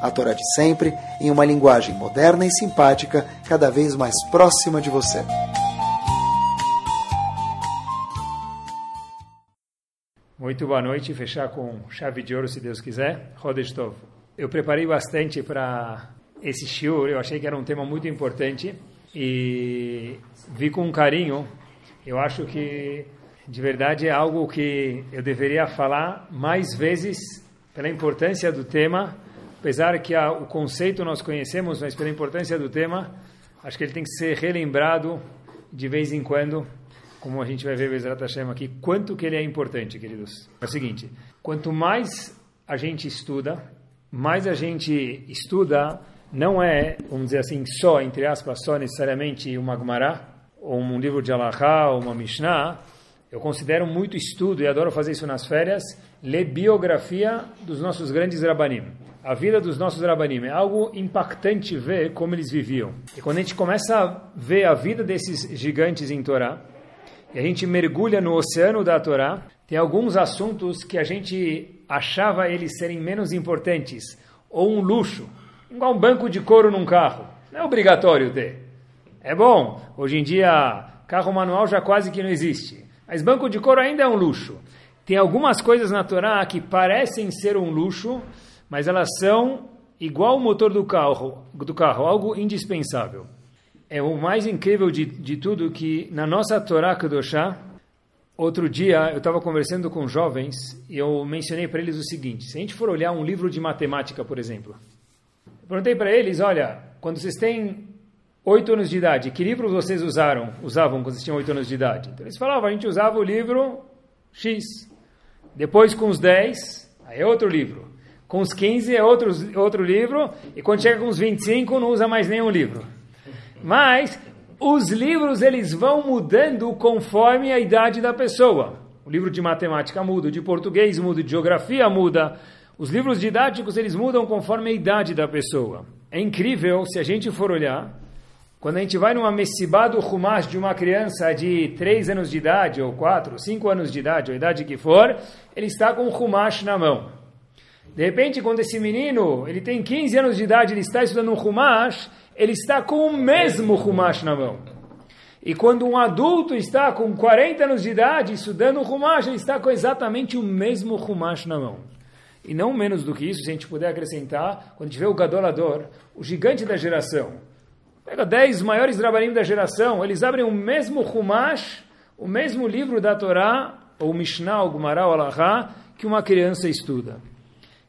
a Torá de sempre, em uma linguagem moderna e simpática, cada vez mais próxima de você. Muito boa noite, fechar com chave de ouro, se Deus quiser. Rodestov. Eu preparei bastante para esse shiur, eu achei que era um tema muito importante e vi com carinho. Eu acho que, de verdade, é algo que eu deveria falar mais vezes pela importância do tema, apesar que o conceito nós conhecemos, mas pela importância do tema, acho que ele tem que ser relembrado de vez em quando, como a gente vai ver o Bezrat Hashem aqui, quanto que ele é importante, queridos. É o seguinte, quanto mais a gente estuda, não é, vamos dizer assim, só, entre aspas, só necessariamente uma Gemara, ou um livro de Halachá, ou uma Mishná. Eu considero muito estudo, e adoro fazer isso nas férias, ler biografia dos nossos grandes Rabanim. A vida dos nossos Rabanim é algo impactante ver como eles viviam. E quando a gente começa a ver a vida desses gigantes em Torá, e a gente mergulha no oceano da Torá, tem alguns assuntos que a gente achava eles serem menos importantes, ou um luxo, igual um banco de couro num carro. Não é obrigatório ter. É bom. Hoje em dia, carro manual já quase que não existe. Mas banco de couro ainda é um luxo. Tem algumas coisas na Torá que parecem ser um luxo, mas elas são igual o motor do carro, algo indispensável. É o mais incrível de tudo que na nossa Torá Kedoshá, outro dia eu estava conversando com jovens e eu mencionei para eles o seguinte, se a gente for olhar um livro de matemática, por exemplo, eu perguntei para eles, olha, quando vocês têm 8 anos de idade, que livros vocês usavam quando vocês tinham 8 anos de idade? Então eles falavam, a gente usava o livro X, depois com os 10, aí é outro livro, com os 15 é outro livro, e quando chega com os 25 não usa mais nenhum livro. Mas os livros eles vão mudando conforme a idade da pessoa. O livro de matemática muda, o de português muda, o de geografia muda. Os livros didáticos eles mudam conforme a idade da pessoa. É incrível, se a gente for olhar, quando a gente vai numa messibá do Chumash de uma criança de 3 anos de idade, ou 4, 5 anos de idade, ou a idade que for, ele está com o Chumash na mão. De repente, quando esse menino ele tem 15 anos de idade, ele está estudando um Chumash, ele está com o mesmo Chumash na mão. E quando um adulto está com 40 anos de idade estudando o Chumash, ele está com exatamente o mesmo Chumash na mão. E não menos do que isso, se a gente puder acrescentar, quando a gente vê o Gadolador, o gigante da geração, pega 10 maiores Rabanim da geração, eles abrem o mesmo Chumash, o mesmo livro da Torá, ou Mishná, ou Gumará, ou Alahá, que uma criança estuda.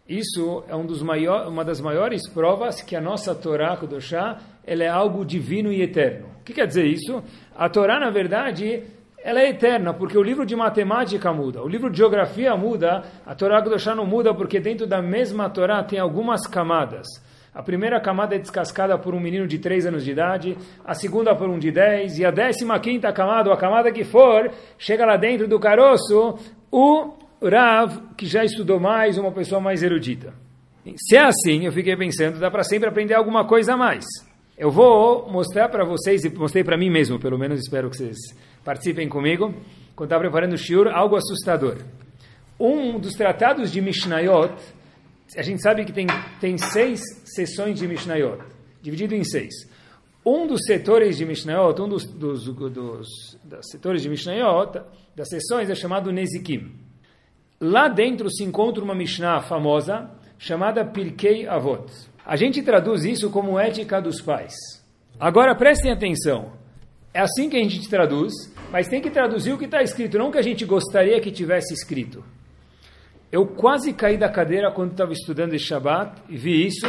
Isso é uma das maiores provas que a nossa Torá, Kudoshá, ela é algo divino e eterno. O que quer dizer isso? A Torá, na verdade, ela é eterna, porque o livro de matemática muda, o livro de geografia muda, a Torá, Kudoshá não muda, porque dentro da mesma Torá tem algumas camadas. A primeira camada é descascada por um menino de 3 anos de idade, a segunda por um de 10, e a 15ª camada, ou a camada que for, chega lá dentro do caroço, o Rav, que já estudou mais, uma pessoa mais erudita. Se é assim, eu fiquei pensando, dá para sempre aprender alguma coisa a mais. Eu vou mostrar para vocês, e mostrei para mim mesmo, pelo menos espero que vocês participem comigo, quando estava preparando o shiur, algo assustador. Um dos tratados de Mishnayot, a gente sabe que tem 6 seções de Mishnayot, dividido em 6. Um dos setores de Mishnayot, dos setores de Mishnayot, das seções, é chamado Nezikim. Lá dentro se encontra uma Mishná famosa, chamada Pirkei Avot. A gente traduz isso como ética dos pais. Agora prestem atenção, é assim que a gente traduz, mas tem que traduzir o que está escrito, não o que a gente gostaria que tivesse escrito. Eu quase caí da cadeira quando estava estudando esse Shabbat e vi isso,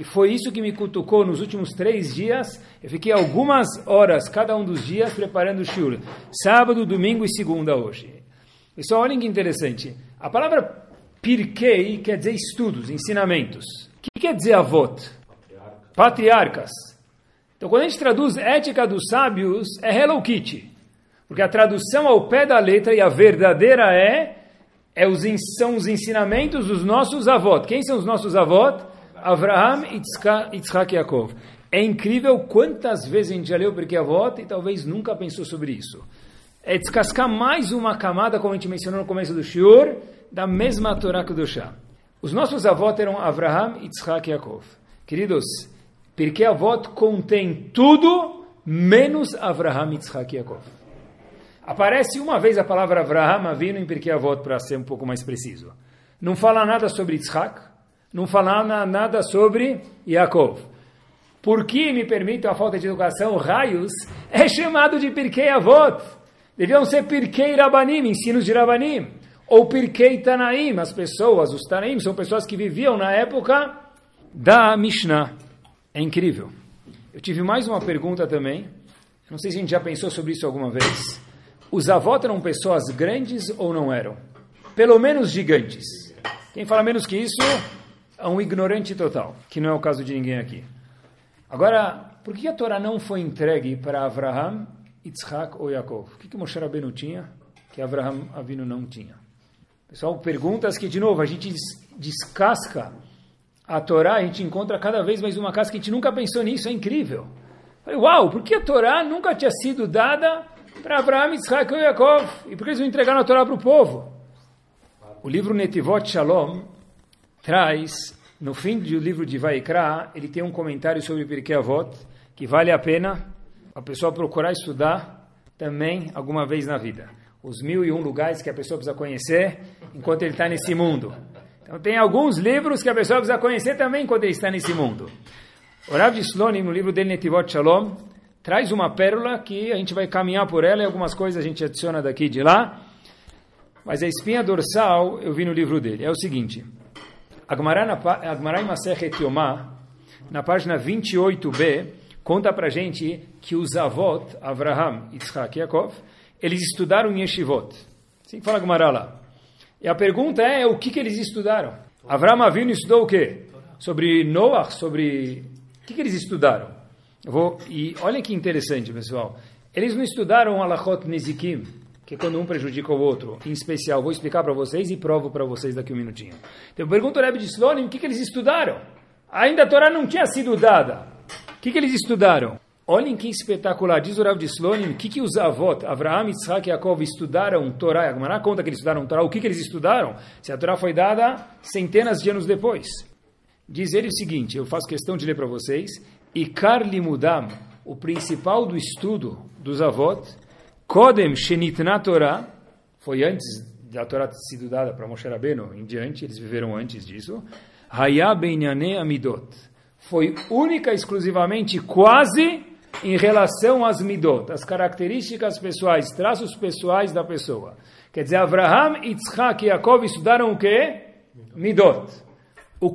e foi isso que me cutucou nos últimos 3 dias. Eu fiquei algumas horas, cada um dos dias, preparando o shiur. Sábado, domingo e segunda hoje. Pessoal, olhem que interessante. A palavra pirkei quer dizer estudos, ensinamentos. O que quer dizer avot? Patriarcas. Então, quando a gente traduz ética dos sábios, é Hello Kitty. Porque a tradução ao pé da letra e a verdadeira são os ensinamentos dos nossos avós. Quem são os nossos avós? Avraham, Yitzhak e Yaakov. É incrível quantas vezes a gente já leu Pirkei Avot e talvez nunca pensou sobre isso. É descascar mais uma camada, como a gente mencionou no começo do shiur, da mesma Torá Kedoshá. Os nossos avós eram Avraham, Yitzhak e Yaakov. Queridos, Pirkei Avot contém tudo menos Avraham, Yitzhak e Yaakov. Aparece uma vez a palavra Avraham Abinu em Pirkei Avot, para ser um pouco mais preciso. Não fala nada sobre Yitzhak, não fala nada sobre Yaakov. Por que, me permitam a falta de educação, raios, é chamado de Pirkei Avot? Deviam ser Pirkei Rabanim, ensinos de Rabanim, ou Pirkei Tanaim, os Tanaim são pessoas que viviam na época da Mishná. É incrível. Eu tive mais uma pergunta também, não sei se a gente já pensou sobre isso alguma vez. Os avós eram pessoas grandes ou não eram? Pelo menos gigantes. Quem fala menos que isso é um ignorante total, que não é o caso de ninguém aqui. Agora, por que a Torá não foi entregue para Avraham, Yitzhak ou Yaakov? O que Moshe Rabinu tinha que Avraham Abinu não tinha? Pessoal, perguntas que, de novo, a gente descasca a Torá, a gente encontra cada vez mais uma casca que a gente nunca pensou nisso, é incrível. Uau, por que a Torá nunca tinha sido dada para Avraham, Yitzhak ou Yaakov? E por que eles não entregaram a Torá para o povo? O livro Netivot Shalom traz... No fim do livro de Vaikra, ele tem um comentário sobre Pirkei Avot, que vale a pena a pessoa procurar estudar também alguma vez na vida. Os 1001 lugares que a pessoa precisa conhecer enquanto ele está nesse mundo. Então tem alguns livros que a pessoa precisa conhecer também enquanto ele está nesse mundo. O Rav de Slone, no livro dele, Netivot Shalom, traz uma pérola que a gente vai caminhar por ela e algumas coisas a gente adiciona daqui e de lá. Mas a espinha dorsal eu vi no livro dele. É o seguinte... A Gemara em Masechet Yomá, na página 28b, conta para gente que os avot, Avraham, Yitzhak e Yaakov, eles estudaram em Yeshivot. Assim que fala a Gemara lá. E a pergunta é o que eles estudaram. Avraham Avinu estudou o quê? Sobre Noah, sobre... O que eles estudaram? E olha que interessante, pessoal. Eles não estudaram Alachot Nezikim, que é quando um prejudica o outro, em especial. Vou explicar para vocês e provo para vocês daqui um minutinho. Então, pergunta ao Rav de Slone, o que eles estudaram? Ainda a Torá não tinha sido dada. O que eles estudaram? Olhem que espetacular. Diz o Rav de Slone, o que os avós, Avraham, Yitzhak e Yaakov, estudaram Torá. A Gemara conta que eles estudaram Torá. O que eles estudaram? Se a Torá foi dada centenas de anos depois. Diz ele o seguinte, eu faço questão de ler para vocês. Ikar limudam, o principal do estudo dos avós, Kodem Shenitna Torá, foi antes da Torá ter sido dada para Moshe Rabbeinu em diante, eles viveram antes disso. Hayá Benyane Amidot, foi única, exclusivamente, quase em relação às Midot, as características pessoais, traços pessoais da pessoa. Quer dizer, Avraham, Yitzhak e Yaakov estudaram o quê? Midot.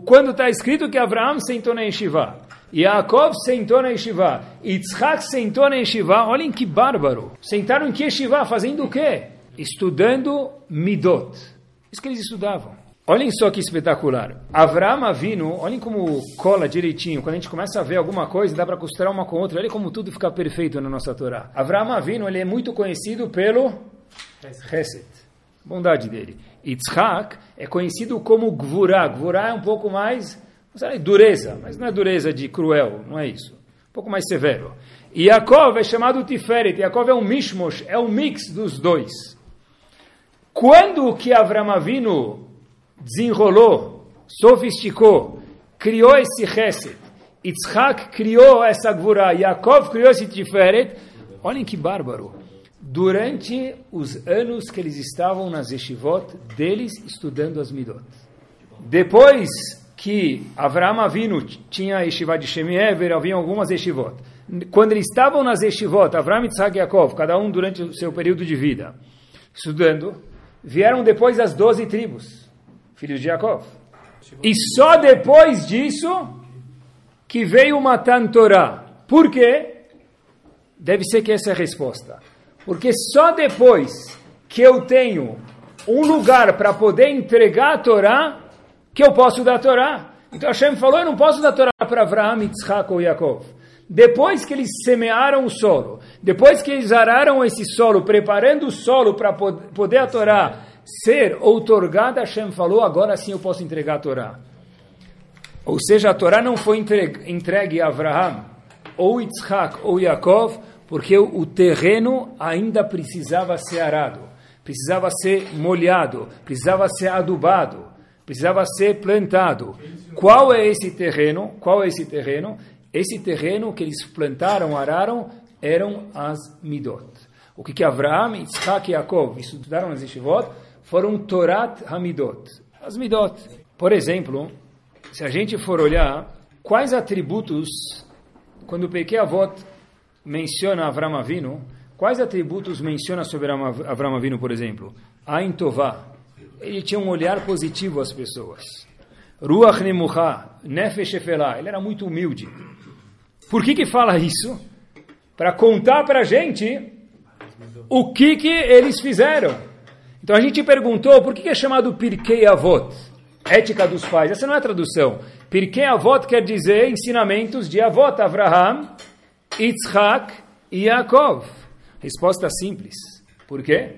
Quando está escrito que Avraham sentou na Yeshiva, Yaakov sentou na Yeshiva, Yitzhak sentou na Yeshiva, olhem que bárbaro, sentaram em que Yeshiva, fazendo o quê? Estudando Midot, isso que eles estudavam. Olhem só que espetacular, Avraham Avinu, olhem como cola direitinho, quando a gente começa a ver alguma coisa, dá para costurar uma com outra, olhem como tudo fica perfeito na nossa Torá. Avraham Avinu, ele é muito conhecido pelo Chesed, bondade dele. Yitzhak é conhecido como Gvurá, Gvurá é um pouco mais... dureza, mas não é dureza de cruel, não é isso. Um pouco mais severo. E Yaakov é chamado Tiferet. Yaakov é um mishmosh, é um mix dos dois. Quando que Avraham Avinu desenrolou, sofisticou, criou esse Chesed, Yitzhak criou essa Gvurá, Yaakov criou esse Tiferet, olhem que bárbaro. Durante os anos que eles estavam nas Yeshivot, deles estudando as Midot. Depois... que Avraham Avinu tinha a Yeshiva de Shem Ever, havia algumas Yeshivot. Quando eles estavam nas Yeshivot, Avraham, Yitzhak e Yaakov, cada um durante o seu período de vida, estudando, vieram depois as 12 tribos, filhos de Yaakov. E só depois disso que veio o Matan Torá. Por quê? Deve ser que essa é a resposta. Porque só depois que eu tenho um lugar para poder entregar a Torá, que eu posso dar a Torá. Então Hashem falou, eu não posso dar a Torá para Avraham, Yitzhak ou Yaakov. Depois que eles semearam o solo, depois que eles araram esse solo, preparando o solo para poder a Torá ser outorgada, Hashem falou, agora sim eu posso entregar a Torá. Ou seja, a Torá não foi entregue a Avraham, ou Yitzhak, ou Yaakov, porque o terreno ainda precisava ser arado, precisava ser molhado, precisava ser adubado, precisava ser plantado. Qual é esse terreno? Qual é esse terreno? Esse terreno que eles plantaram, araram, eram as Midot. O que Avraham, Yitzhak e Yaakov estudaram nas Yeshivot foram Torat HaMidot, as Midot. Por exemplo, se a gente for olhar quais atributos, quando o Pirkei Avot menciona Avraham Avinu, quais atributos menciona sobre Avraham Avinu, por exemplo? Ain Tová, ele tinha um olhar positivo às pessoas. Ruach Nemuchá, Nefesh Shefelá, ele era muito humilde. Por que fala isso? Para contar para a gente o que eles fizeram. Então a gente perguntou, por que é chamado Pirkei Avot? Ética dos pais, essa não é a tradução. Pirkei Avot quer dizer ensinamentos de Avot, Avraham, Yitzhak e Yaakov. Resposta simples. Por quê?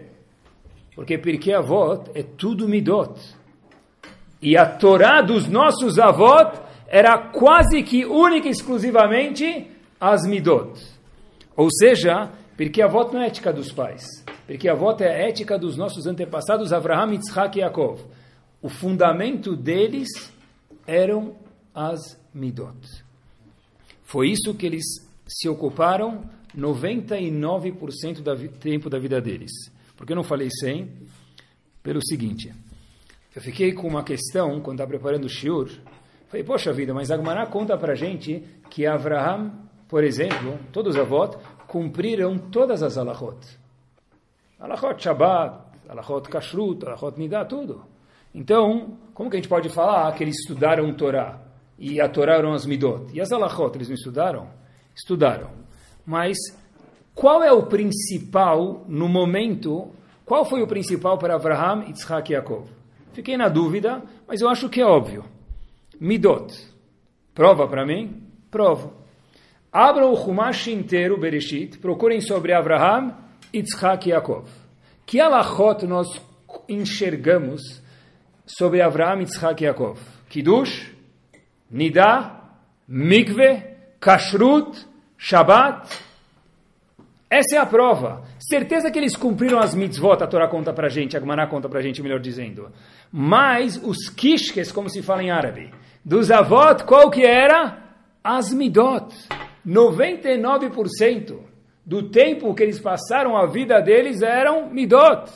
Porque Pirkei Avot é tudo Midot. E a Torá dos nossos Avot era quase que única e exclusivamente as Midot. Ou seja, Pirkei Avot não é a ética dos pais. Pirkei Avot é a ética dos nossos antepassados, Avraham, Yitzhak e Yaakov. O fundamento deles eram as Midot. Foi isso que eles se ocuparam 99% do tempo da vida deles. Por que eu não falei 100? Pelo seguinte, eu fiquei com uma questão quando estava preparando o shiur. Falei, poxa vida, mas a Gemara conta para a gente que Avraham, por exemplo, todos os avós, cumpriram todas as halachot. Halachot Shabbat, halachot Kashrut, halachot Midah, tudo. Então, como que a gente pode falar que eles estudaram Torá e a Torá eram as Midot? E as halachot, eles não estudaram? Estudaram. Mas qual é o principal no momento? Qual foi o principal para Avraham, Yitzhak e Yaakov? Fiquei na dúvida, mas eu acho que é óbvio. Midot. Prova para mim? Provo. Abram o Chumash inteiro, Bereshit, procurem sobre Avraham, Yitzhak e Yaakov. Que halachot nós enxergamos sobre Avraham, Yitzhak e Yaakov? Kiddush, Nidah, Mikve, Kashrut, Shabbat. Essa é a prova. Certeza que eles cumpriram as mitzvot, a Torá conta pra gente, a Gemara conta pra gente, melhor dizendo. Mas os kishkes, como se fala em árabe, dos avot, qual que era? As midot. 99% do tempo que eles passaram a vida deles eram midot.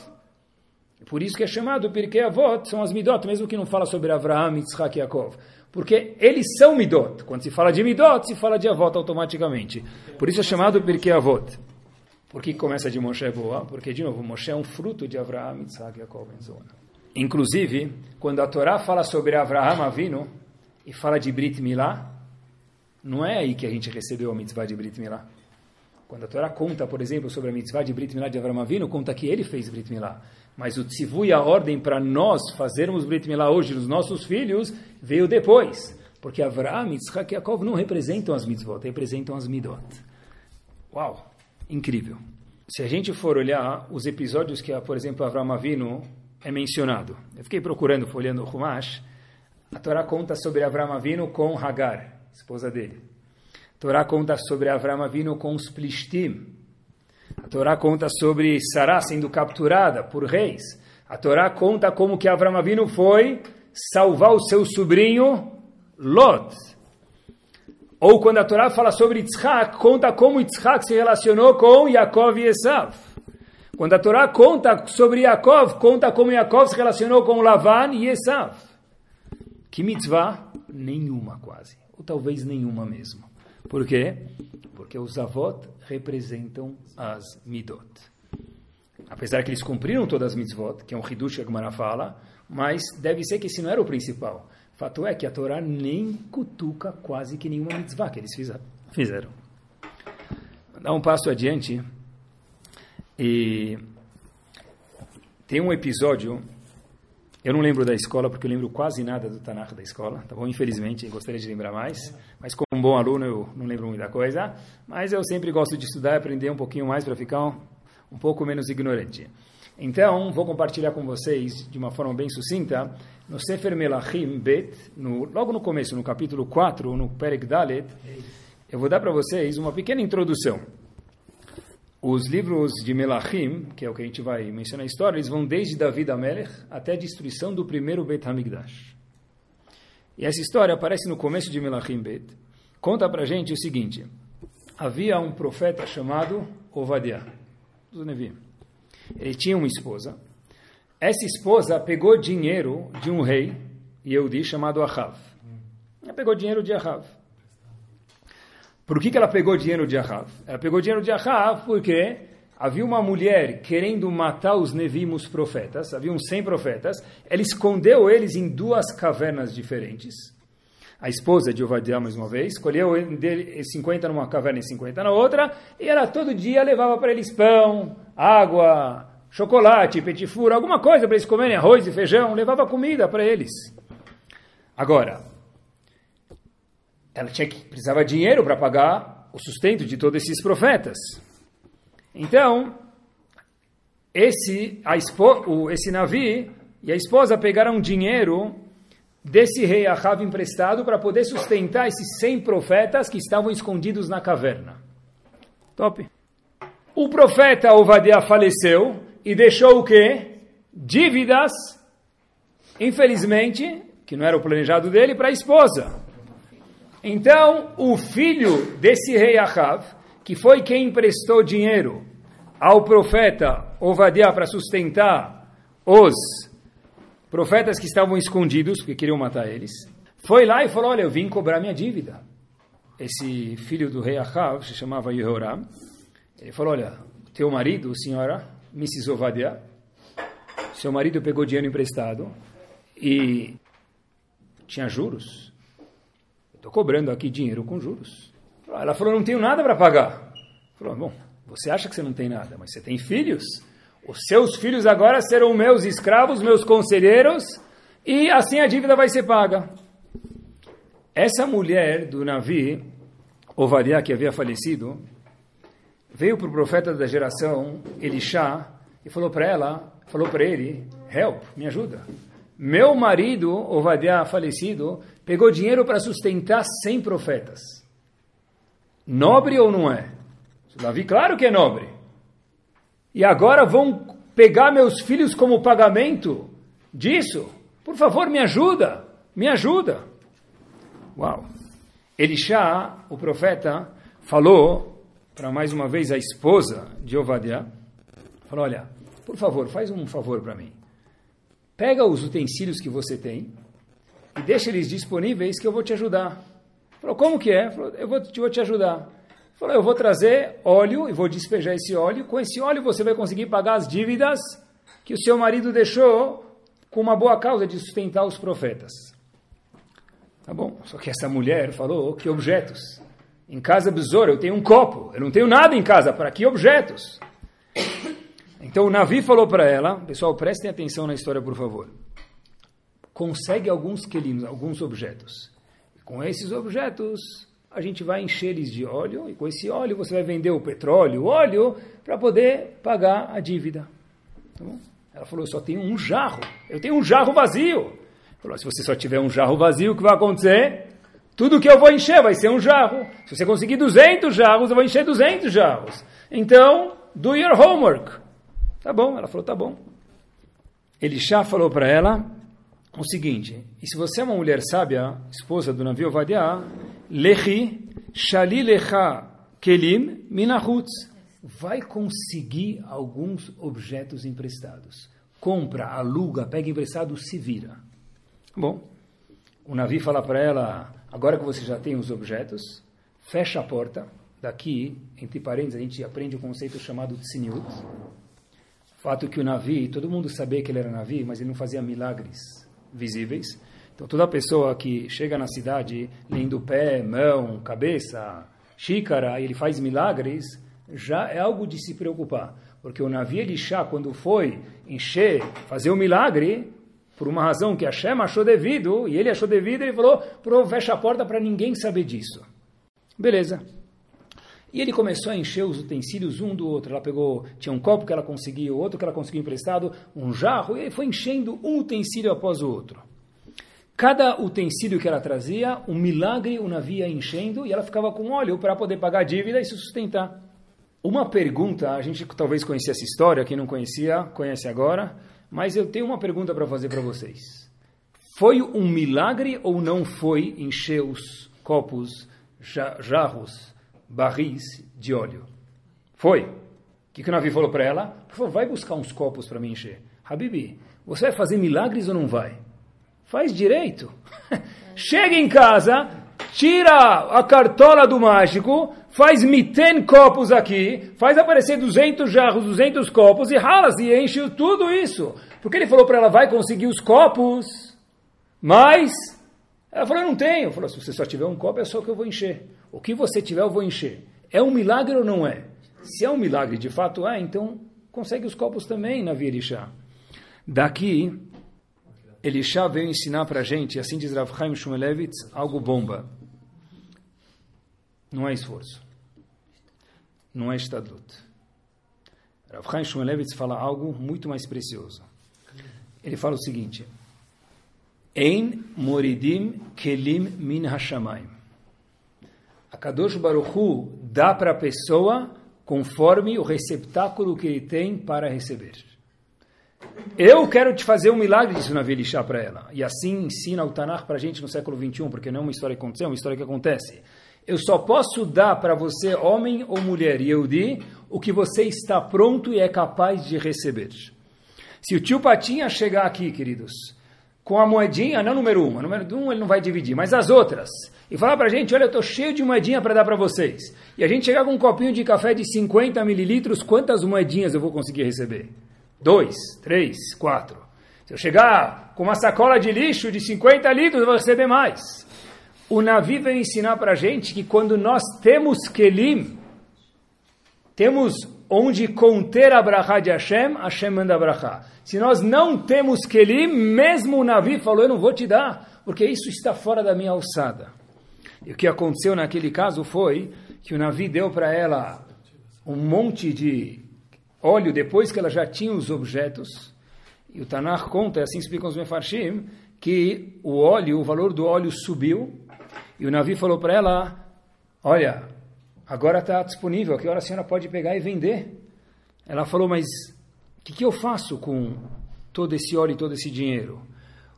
Por isso que é chamado Pirkei Avot, são as midot, mesmo que não fala sobre Avraham, Yitzhak e Yaakov. Porque eles são midot. Quando se fala de midot, se fala de avot automaticamente. Por isso é chamado Pirkei Avot. Por que começa de Moshe Boa? Porque, de novo, Moshe é um fruto de Avraham, Yitzhak e Yaakov. Inclusive, quando a Torá fala sobre Avraham Avinu e fala de Brit Milá, não é aí que a gente recebeu a mitzvah de Brit Milá. Quando a Torá conta, por exemplo, sobre a mitzvah de Brit Milá de Avraham Avinu, conta que ele fez Brit Milá. Mas o tzivu e a ordem para nós fazermos Brit Milá hoje nos nossos filhos veio depois. Porque Avraham, Yitzhak e Yaakov não representam as mitzvot, representam as midot. Uau! Incrível. Se a gente for olhar os episódios que, por exemplo, Avraham Avinu é mencionado. Eu fiquei procurando, folheando o Chumash. A Torá conta sobre Avraham Avinu com Hagar, esposa dele. A Torá conta sobre Avraham Avinu com os Plishtim. A Torá conta sobre Sará sendo capturada por reis. A Torá conta como que Avraham Avinu foi salvar o seu sobrinho Lot. Ou quando a Torá fala sobre Yitzhak, conta como Yitzhak se relacionou com Yaakov e Esav. Quando a Torá conta sobre Yaakov, conta como Yaakov se relacionou com Lavan e Esav. Que mitzvah? Nenhuma quase. Ou talvez nenhuma mesmo. Por quê? Porque os avot representam as midot. Apesar que eles cumpriram todas as mitzvot, que é um hidush que a Gemara fala, mas deve ser que esse não era o principal. Fato é que a Torá nem cutuca quase que nenhuma mitzvah que eles fizeram. Dá um passo adiante. E tem um episódio Eu não lembro da escola, porque eu lembro quase nada do Tanakh da escola, tá bom? Infelizmente, gostaria de lembrar mais, mas como um bom aluno eu não lembro muita coisa, mas eu sempre gosto de estudar e aprender um pouquinho mais para ficar um pouco menos ignorante. Então, vou compartilhar com vocês, de uma forma bem sucinta, no Sefer Melachim Bet, logo no começo, no capítulo 4, no Perek Dalet, eu vou dar para vocês uma pequena introdução. Os livros de Melachim, que é o que a gente vai mencionar na história, eles vão desde Davi da Melech até a destruição do primeiro Beit HaMikdash. E essa história aparece no começo de Melachim Bet. Conta para a gente o seguinte. Havia um profeta chamado Ovadia, do Nevi. Ele tinha uma esposa. Essa esposa pegou dinheiro de um rei, Yehudi, chamado Ahav. Ela pegou dinheiro de Ahav. Por que ela pegou dinheiro de Ahav? Ela pegou dinheiro de Ahav porque havia uma mulher querendo matar os Nevim, os profetas. Havia uns 100 profetas. Ela escondeu eles em 2 cavernas diferentes. A esposa de Ovadia, mais uma vez, escolheu 50 numa caverna e 50 na outra. E ela todo dia levava para eles pão, água, chocolate, petifura, alguma coisa para eles comerem, arroz e feijão. Levava comida para eles. Agora, ela precisava de dinheiro para pagar o sustento de todos esses profetas. Então, esse Navi e a esposa pegaram dinheiro desse rei Ahav emprestado para poder sustentar esses 100 profetas que estavam escondidos na caverna. Top. O profeta Ovadia faleceu e deixou o quê? Dívidas, infelizmente, que não era o planejado dele, para a esposa. Então, o filho desse rei Ahav, que foi quem emprestou dinheiro ao profeta Ovadia para sustentar os profetas que estavam escondidos, porque queriam matar eles, foi lá e falou, olha, eu vim cobrar minha dívida. Esse filho do rei Ahav, se chamava Yehoram, ele falou, olha, teu marido, senhora, Mrs. Ovadia, seu marido pegou dinheiro emprestado e tinha juros. Estou cobrando aqui dinheiro com juros. Ela falou, não tenho nada para pagar. Falou, bom, você acha que você não tem nada, mas você tem filhos. Os seus filhos agora serão meus escravos, meus conselheiros, e assim a dívida vai ser paga. Essa mulher do Navi, Ovadia, que havia falecido, veio para o profeta da geração, Elishá, e falou para ele, help, me ajuda. Meu marido, Ovadia, falecido, pegou dinheiro para sustentar 100 profetas. Nobre ou não é? Davi, claro que é nobre. E agora vão pegar meus filhos como pagamento disso? Por favor, me ajuda. Me ajuda. Uau. Elishá, o profeta, falou para mais uma vez a esposa de Ovadia. Falou, olha, por favor, faz um favor para mim. Pega os utensílios que você tem e deixa eles disponíveis que eu vou te ajudar. Falou, como que é? Falou, eu vou te ajudar. Falou, eu vou trazer óleo e vou despejar esse óleo. Com esse óleo você vai conseguir pagar as dívidas que o seu marido deixou com uma boa causa de sustentar os profetas. Tá bom, só que essa mulher falou, que objetos? Em casa besouro, eu tenho um copo, eu não tenho nada em casa, para que objetos? Então o Navi falou para ela, pessoal, prestem atenção na história, por favor. Consegue alguns quelinos, alguns objetos. Com esses objetos, a gente vai encher eles de óleo, e com esse óleo você vai vender o petróleo, o óleo, para poder pagar a dívida. Tá bom? Ela falou, eu só tenho um jarro, eu tenho um jarro vazio. Ela falou, se você só tiver um jarro vazio, o que vai acontecer? Tudo que eu vou encher vai ser um jarro. Se você conseguir 200 jarros, eu vou encher 200 jarros. Então, do your homework. Tá bom, ela falou, tá bom. Elishá falou para ela o seguinte, e se você é uma mulher sábia, esposa do Navi Ovadia, lechi shalilecha kelim minahutz, vai conseguir alguns objetos emprestados. Compra, aluga, pega emprestado, se vira. Bom, o Navi fala para ela, agora que você já tem os objetos, fecha a porta. Daqui, entre parênteses, a gente aprende um conceito chamado tziniut. Fato que o Navi, todo mundo sabia que ele era Navi, mas ele não fazia milagres visíveis. Então, toda pessoa que chega na cidade, lendo pé, mão, cabeça, xícara, e ele faz milagres, já é algo de se preocupar. Porque o Navi Elishá, quando foi fazer o milagre, por uma razão que Hashem achou devido, e ele achou devido, ele falou, fecha a porta para ninguém saber disso. Beleza. E ele começou a encher os utensílios um do outro. Ela pegou, tinha um copo que ela conseguiu, outro que ela conseguiu emprestado, um jarro, e ele foi enchendo um utensílio após o outro. Cada utensílio que ela trazia, um milagre o Navi ia enchendo, e ela ficava com óleo para poder pagar a dívida e se sustentar. Uma pergunta, a gente talvez conhecia essa história, quem não conhecia, conhece agora, mas eu tenho uma pergunta para fazer para vocês. Foi um milagre ou não foi encher os copos, jarros, barris de óleo? Foi. O que o Navi falou para ela? Ele falou, vai buscar uns copos para me encher. Habibi, você vai fazer milagres ou não vai? Faz direito. Chega em casa, tira a cartola do mágico, faz miten copos aqui, faz aparecer 200 jarros, 200 copos e rala-se e enche tudo isso. Porque ele falou para ela, vai conseguir os copos, mas... Ela falou, eu não tenho. Ele falou, se você só tiver um copo, é só o que eu vou encher. O que você tiver, eu vou encher. É um milagre ou não é? Se é um milagre, de fato é, então consegue os copos também na Via Elishá. Daqui, Elishá veio ensinar para a gente, assim diz Rav Chaim Shmulevitz, algo bomba. Não é esforço. Não é estadut. Rav Chaim Shmulevitz fala algo muito mais precioso. Ele fala o seguinte... Ein moridim kelim min hashamayim. A Kadosh Baruch Hu dá para a pessoa conforme o receptáculo que ele tem para receber. Eu quero te fazer um milagre, disse o Navi Elishá para ela. E assim ensina o Tanakh para a gente no século XXI, porque não é uma história que aconteceu, é uma história que acontece. Eu só posso dar para você, homem ou mulher, e eu di, o que você está pronto e é capaz de receber. Se o tio Patinha chegar aqui, queridos... com a moedinha, não número 1, ele não vai dividir, mas as outras, e falar para a gente, olha, eu estou cheio de moedinha para dar para vocês, e a gente chegar com um copinho de café de 50 mililitros, quantas moedinhas eu vou conseguir receber? 2, 3, 4. Se eu chegar com uma sacola de lixo de 50 litros, eu vou receber mais. O Navi vem ensinar para a gente que quando nós temos kelim, temos onde conter a brachá de Hashem, Hashem manda a brachá. Se nós não temos kelim, mesmo o Navi falou, eu não vou te dar, porque isso está fora da minha alçada. E o que aconteceu naquele caso foi que o Navi deu para ela um monte de óleo, depois que ela já tinha os objetos, e o Tanakh conta, assim explicam os mefarshim, que o óleo, o valor do óleo subiu, e o Navi falou para ela, olha... agora está disponível, a que hora a senhora pode pegar e vender? Ela falou, mas o que eu faço com todo esse óleo e todo esse dinheiro?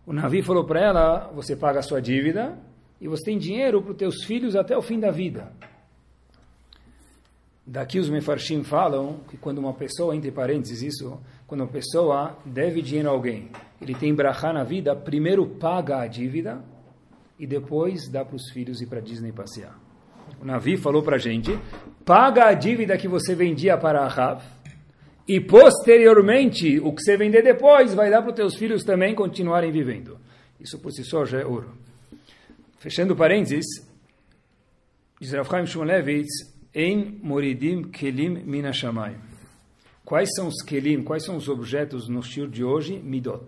O Navi falou para ela, você paga a sua dívida e você tem dinheiro para os teus filhos até o fim da vida. Daqui os mefarshim falam que quando uma pessoa, entre parênteses isso, quando uma pessoa deve dinheiro a alguém, ele tem brachá na vida, primeiro paga a dívida e depois dá para os filhos e para Disney passear. O Navi falou para a gente, paga a dívida que você vendia para a Rav, e posteriormente, o que você vender depois, vai dar para os teus filhos também continuarem vivendo. Isso por si só já é ouro. Fechando parênteses, Rav Chaim Shmulevitz, Ein moridim kelim min hashamayim. Quais são os kelim, quais são os objetos no shiur de hoje? Midot.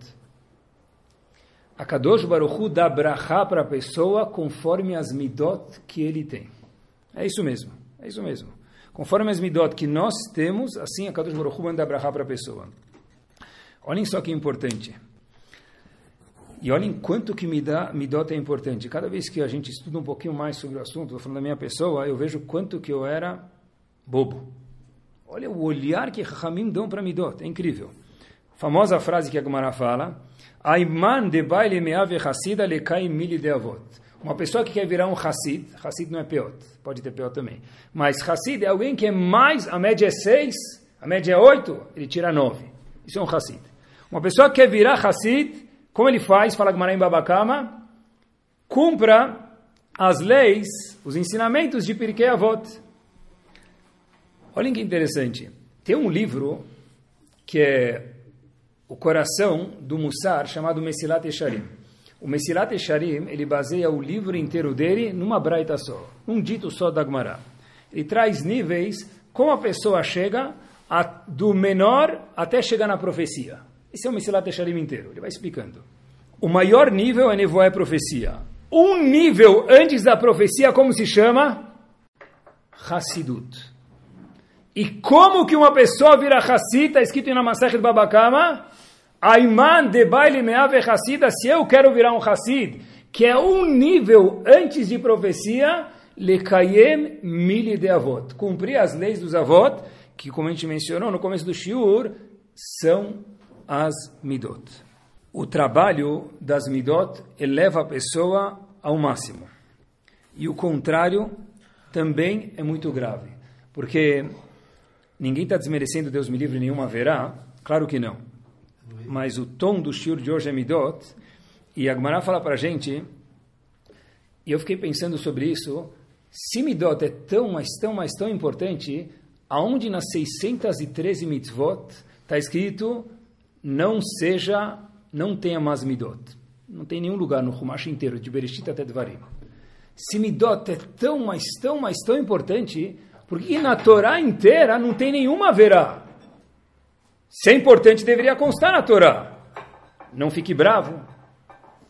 A Kadosh Baruch Hu dá brachá para a pessoa conforme as midot que ele tem. É isso mesmo. Conforme as midot que nós temos, assim a Kadosh Baruch Hu manda abrahar para a pessoa. Olhem só que importante. E olhem quanto que midot é importante. Cada vez que a gente estuda um pouquinho mais sobre o assunto, estou falando da minha pessoa, eu vejo quanto que eu era bobo. Olha o olhar que Hamim dão para midot, é incrível. A famosa frase que a Gemara fala, Aiman de baile meave hasida lekai mili de avot. Uma pessoa que quer virar um Hassid, Hassid não é peot, pode ter peot também, mas Hassid é alguém que é mais, a média é 6, a média é 8, ele tira 9. Isso é um Hassid. Uma pessoa que quer virar Hassid, como ele faz, fala Gemara em Babakama, cumpra as leis, os ensinamentos de Pirkei Avot. Olhem que interessante, tem um livro que é o coração do Mussar, chamado Mesilat Yesharim. O Mesilat Yesharim, ele baseia o livro inteiro dele numa braita só, um dito só da Gemara. Ele traz níveis, como a pessoa chega, do menor até chegar na profecia. Esse é o Mesilat Yesharim inteiro, ele vai explicando. O maior nível é nevoar a profecia. Um nível antes da profecia, como se chama? Hassidut. E como que uma pessoa vira Hassid? Está escrito na Masechet Baba Kama. Aiman de baile meave Hassida. Se eu quero virar um Hassid, que é um nível antes de profecia, lekayem mili de avot. Cumprir as leis dos avot, que como a gente mencionou no começo do shiur, são as midot. O trabalho das midot eleva a pessoa ao máximo. E o contrário também é muito grave. Porque ninguém está desmerecendo, Deus me livre, nenhuma haverá. Claro que não. Mas o tom do shiur de hoje é midot. E a Gemara fala para a gente, e eu fiquei pensando sobre isso, se midot é tão, mas tão, mas tão importante, aonde nas 613 mitzvot está escrito não tenha mais midot. Não tem nenhum lugar no Chumash inteiro, de Bereshit até Devarim. Se midot é tão, mas tão, mas tão importante, porque na Torá inteira não tem nenhuma haverá. Se é importante, deveria constar na Torá. Não fique bravo,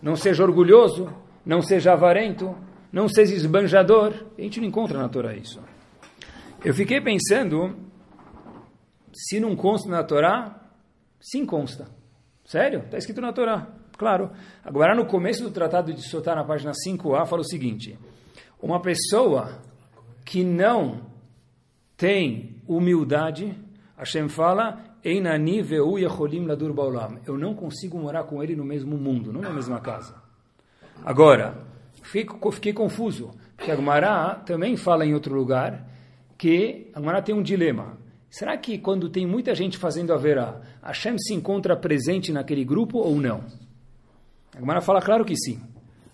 não seja orgulhoso, não seja avarento, não seja esbanjador. A gente não encontra na Torá isso. Eu fiquei pensando, se não consta na Torá, sim consta. Sério? Está escrito na Torá, claro. Agora, no começo do Tratado de Sotá, na página 5a, fala o seguinte: uma pessoa que não tem humildade, Hashem fala, Einani ve'u yecholim ladur ba'olam. Eu não consigo morar com ele no mesmo mundo, não na mesma casa. Agora, fiquei confuso, porque a Gemara também fala em outro lugar, que a Gemara tem um dilema. Será que quando tem muita gente fazendo haverá, Hashem se encontra presente naquele grupo ou não? A Gemara fala, claro que sim.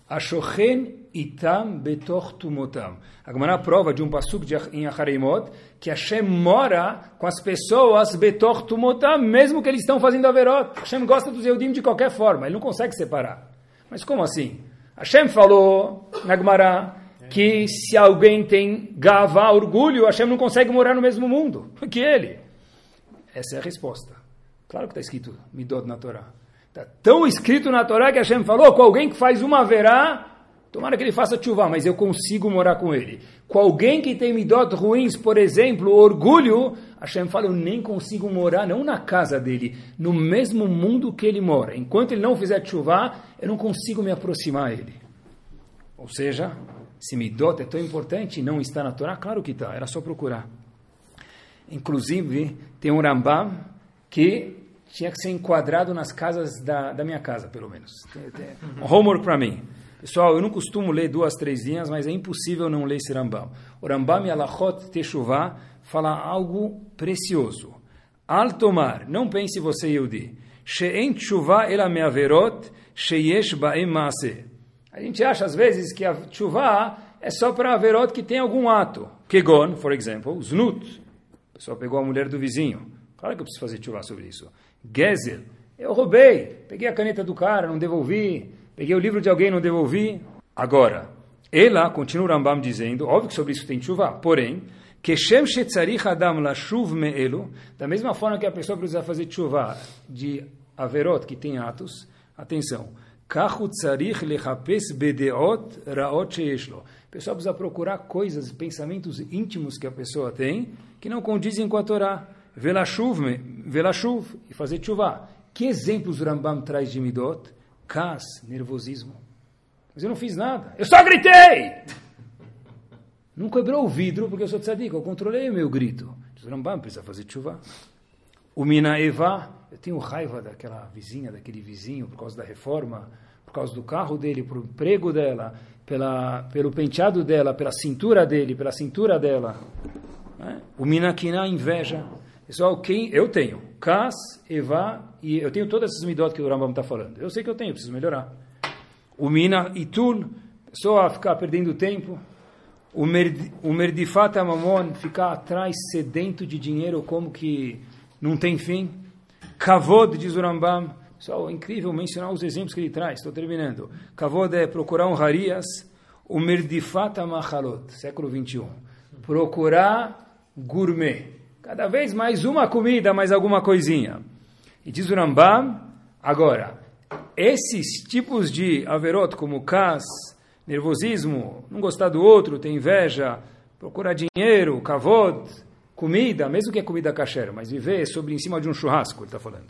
Ashochen itam betoch tumotam. A Gemara prova de um pasuk em Achareimot, que Hashem mora com as pessoas betoch tumotam, mesmo que eles estão fazendo haverot. Hashem gosta dos Eudim de qualquer forma, ele não consegue separar. Mas como assim? Hashem falou na Gemara que se alguém tem gavá, orgulho, Hashem não consegue morar no mesmo mundo que ele. Essa é a resposta. Claro que está escrito midot na Torá. Está tão escrito na Torá que Hashem falou, com alguém que faz uma haverá, tomara que ele faça tshuva, mas eu consigo morar com ele. Com alguém que tem midot ruins, por exemplo, orgulho, Hashem fala, eu nem consigo morar, não na casa dele, no mesmo mundo que ele mora. Enquanto ele não fizer tshuva, eu não consigo me aproximar a ele. Ou seja, se midot é tão importante e não está na Torá, claro que está, era só procurar. Inclusive, tem um Rambam que tinha que ser enquadrado nas casas da minha casa, pelo menos. Um homework para mim. Pessoal, eu não costumo ler 2, 3 linhas, mas é impossível não ler esse Rambam. O Rambam e Alachot Teshuvah fala algo precioso. Al tomar, não pense você, Yehudi, she'en teshuvah ela me'averot she'yesh ba'em ma'aseh. A gente acha, às vezes, que a tshuva é só para haverot que tem algum ato. Kegon, por exemplo, znut. O pessoal pegou a mulher do vizinho. Claro que eu preciso fazer tshuva sobre isso. Gezel, eu roubei. Peguei a caneta do cara, não devolvi. Peguei o livro de alguém, não devolvi. Agora, ela, continua o Rambam dizendo, óbvio que sobre isso tem tshuva, porém, Keshem shetzarich adam lashuv me'elu, da mesma forma que a pessoa precisa fazer tshuva de haverot que tem atos, atenção, o pessoal precisa procurar coisas, pensamentos íntimos que a pessoa tem, que não condizem com a Torá. Velashuv, e fazer tshuva. Que exemplos o Rambam traz de midot? Kas, nervosismo. Mas eu não fiz nada, eu só gritei! Não quebrou o vidro, porque eu sou tzadik, eu controlei o meu grito. O Rambam precisa fazer tshuva. O Minaeva, eu tenho raiva daquela vizinha, daquele vizinho, por causa da reforma, por causa do carro dele, pelo emprego dela, pelo penteado dela, pela cintura dela. Né? O Minakiná, inveja. Pessoal, quem eu tenho? Kas, Eva, e eu tenho todas essas midot que o Rambam está falando. Eu sei que eu tenho, preciso melhorar. O Mina Itul, pessoal, ficar perdendo tempo. O Merdifata Mamon, ficar atrás, sedento de dinheiro, como que não tem fim. Kavod, diz o Rambam. Pessoal, é incrível mencionar os exemplos que ele traz. Estou terminando. Kavod é procurar honrarias. O Merdifat HaMachalot, século 21. Procurar gourmet. Cada vez mais uma comida, mais alguma coisinha. E diz o Rambam, agora, esses tipos de averot, como cas, nervosismo, não gostar do outro, ter inveja, procurar dinheiro, kavod, comida, mesmo que é comida kasher, mas viver sobre em cima de um churrasco, ele está falando.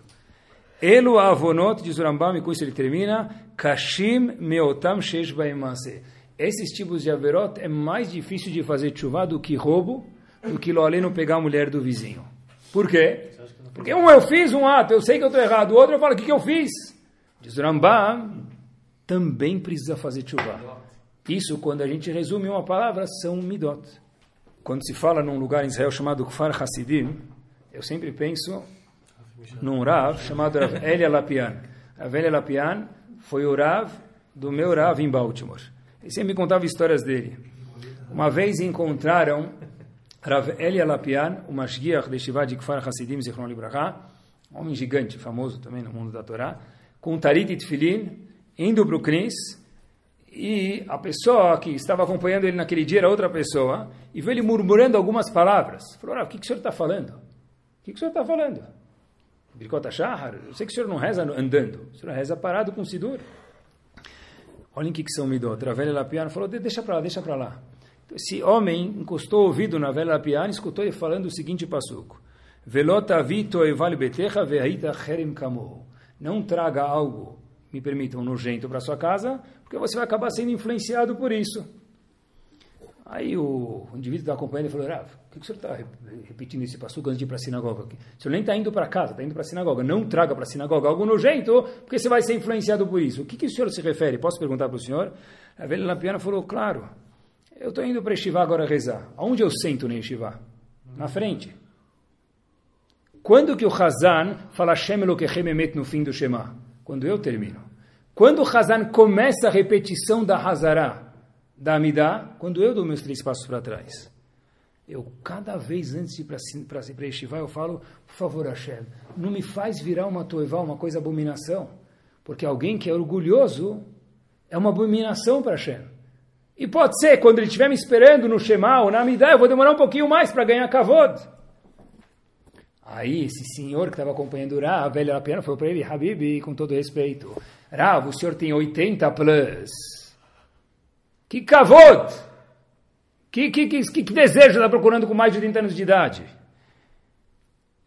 Elo avonot, diz o Rambam, e com isso ele termina, kashim meotam shesh baimase. Esses tipos de averot é mais difícil de fazer tshuva do que roubo, do que lolé não pegar a mulher do vizinho. Por quê? Porque eu fiz um ato, eu sei que eu estou errado, o outro eu falo, o que eu fiz? Diz o Rambam, também precisa fazer tshuva. Isso, quando a gente resume uma palavra, são midot. Quando se fala num lugar em Israel chamado Kfar Hasidim, eu sempre penso num Rav chamado Rav Elia Lapian. Rav Elia Lapian foi o Rav do meu Rav em Baltimore. Ele sempre me contava histórias dele. Uma vez encontraram Rav Elia Lapian, o mashgiach de Yeshiva de Kfar Hasidim, Zichron Libraha, um homem gigante, famoso também no mundo da Torá, com tarit e tefilin, indo para o Knis, e a pessoa que estava acompanhando ele naquele dia era outra pessoa, e veio ele murmurando algumas palavras. Falou, o que o senhor está falando? O que o senhor está falando? Birkot HaShahar, eu sei que o senhor não reza andando, o senhor reza parado com sidur. Olhem o que são midot. A velha Lapiana falou, deixa para lá, deixa para lá. Então, esse homem encostou o ouvido na velha Lapiana e escutou ele falando o seguinte passuco. Não traga algo, me permitam, nojento para sua casa, porque você vai acabar sendo influenciado por isso. Aí o indivíduo está acompanhando e falou, Rav, por que o senhor está repetindo esse passuco antes de ir para a sinagoga? O senhor nem está indo para casa, está indo para a sinagoga. Não traga para a sinagoga algo nojento, porque você vai ser influenciado por isso. O que o senhor se refere? Posso perguntar para o senhor? A velha Lapiana falou, claro, eu estou indo para a Yeshiva agora rezar. Aonde eu sento na Yeshiva? Na frente. Quando que o Hazan fala Shem Elokechem Emet no fim do Shema? Quando eu termino. Quando o Hazan começa a repetição da Hazará, da Amidá, quando eu dou meus 3 passos para trás. Eu, cada vez antes de ir para Yeshivá, eu falo, por favor, Hashem, não me faz virar uma toivá, uma coisa abominação, porque alguém que é orgulhoso é uma abominação para Hashem. E pode ser, quando ele estiver me esperando no Shema ou na Amidá, eu vou demorar um pouquinho mais para ganhar kavod. Aí, esse senhor que estava acompanhando o Rav, a velha Lapiana, falou para ele, Habib, com todo respeito, Rav, o senhor tem 80 plus. Que kavod! Que desejo está procurando com mais de 80 anos de idade?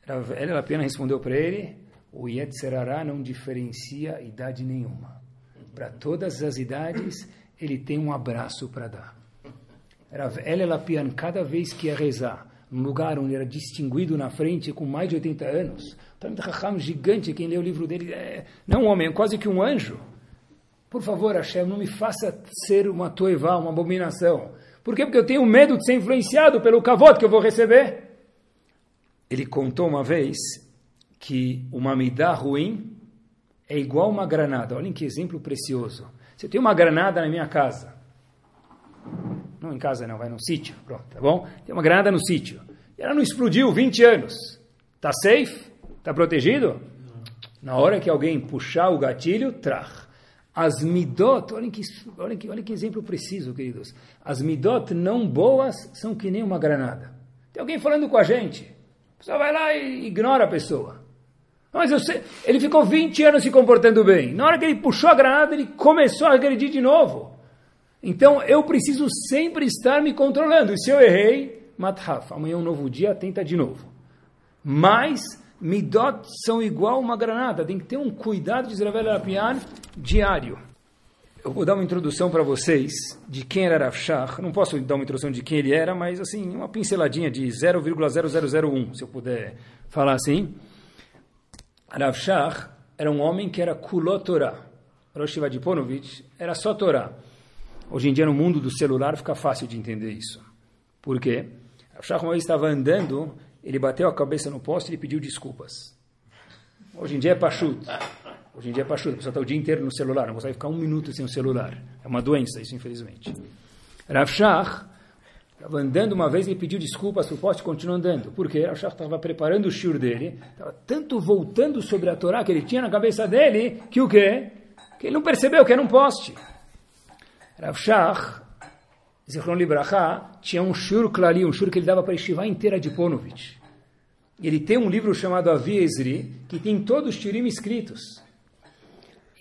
A velha Lapiana respondeu para ele, o Yetzer Hará não diferencia idade nenhuma. Para todas as idades, ele tem um abraço para dar. A velha Lapiana, cada vez que ia rezar, num lugar onde era distinguido na frente, com mais de 80 anos. Talmid Chacham gigante, quem lê o livro dele, não um homem, é quase que um anjo. Por favor, Hashem, não me faça ser uma toivá, uma abominação. Por quê? Porque eu tenho medo de ser influenciado pelo kavod que eu vou receber. Ele contou uma vez que uma midá ruim é igual uma granada. Olhem que exemplo precioso. Se eu tenho uma granada na minha casa, não em casa não, vai no sítio, pronto, tá bom? Tem uma granada no sítio. E ela não explodiu 20 anos. Tá safe? Tá protegido? Na hora que alguém puxar o gatilho, trach. As midot, olhem que exemplo preciso, queridos. As midot não boas são que nem uma granada. Tem alguém falando com a gente. A pessoa vai lá e ignora a pessoa. Mas eu sei, ele ficou 20 anos se comportando bem. Na hora que ele puxou a granada, ele começou a agredir de novo. Então, eu preciso sempre estar me controlando. E se eu errei, mathaf, amanhã é um novo dia, tenta de novo. Mas, midot são igual uma granada. Tem que ter um cuidado de Israel Arapian diário. Eu vou dar uma introdução para vocês de quem era Rav Shach. Não posso dar uma introdução de quem ele era, mas assim, uma pinceladinha de 0,0001, se eu puder falar assim. Rav Shach era um homem que era kulot Torá. Rosh Yeshiva de Ponovitch era só Torá. Hoje em dia, no mundo do celular, fica fácil de entender isso. Por quê? Rav Shach uma vez estava andando, ele bateu a cabeça no poste e pediu desculpas. Hoje em dia é pachuto. Hoje em dia é pachuto. A pessoa está o dia inteiro no celular, não consegue ficar um minuto sem o celular. É uma doença, isso, infelizmente. Rav Shach estava andando uma vez e pediu desculpas para o poste e continuou andando. Por quê? Rav Shach estava preparando o shiur dele, estava tanto voltando sobre a Torá que ele tinha na cabeça dele, que o quê? Que ele não percebeu que era um poste. Rav Shach, Zichron Libraha, tinha um shur klali, um shur que ele dava para a Yeshiva inteira de Ponovitch. Ele tem um livro chamado Avi Ezri, que tem todos os shirim escritos.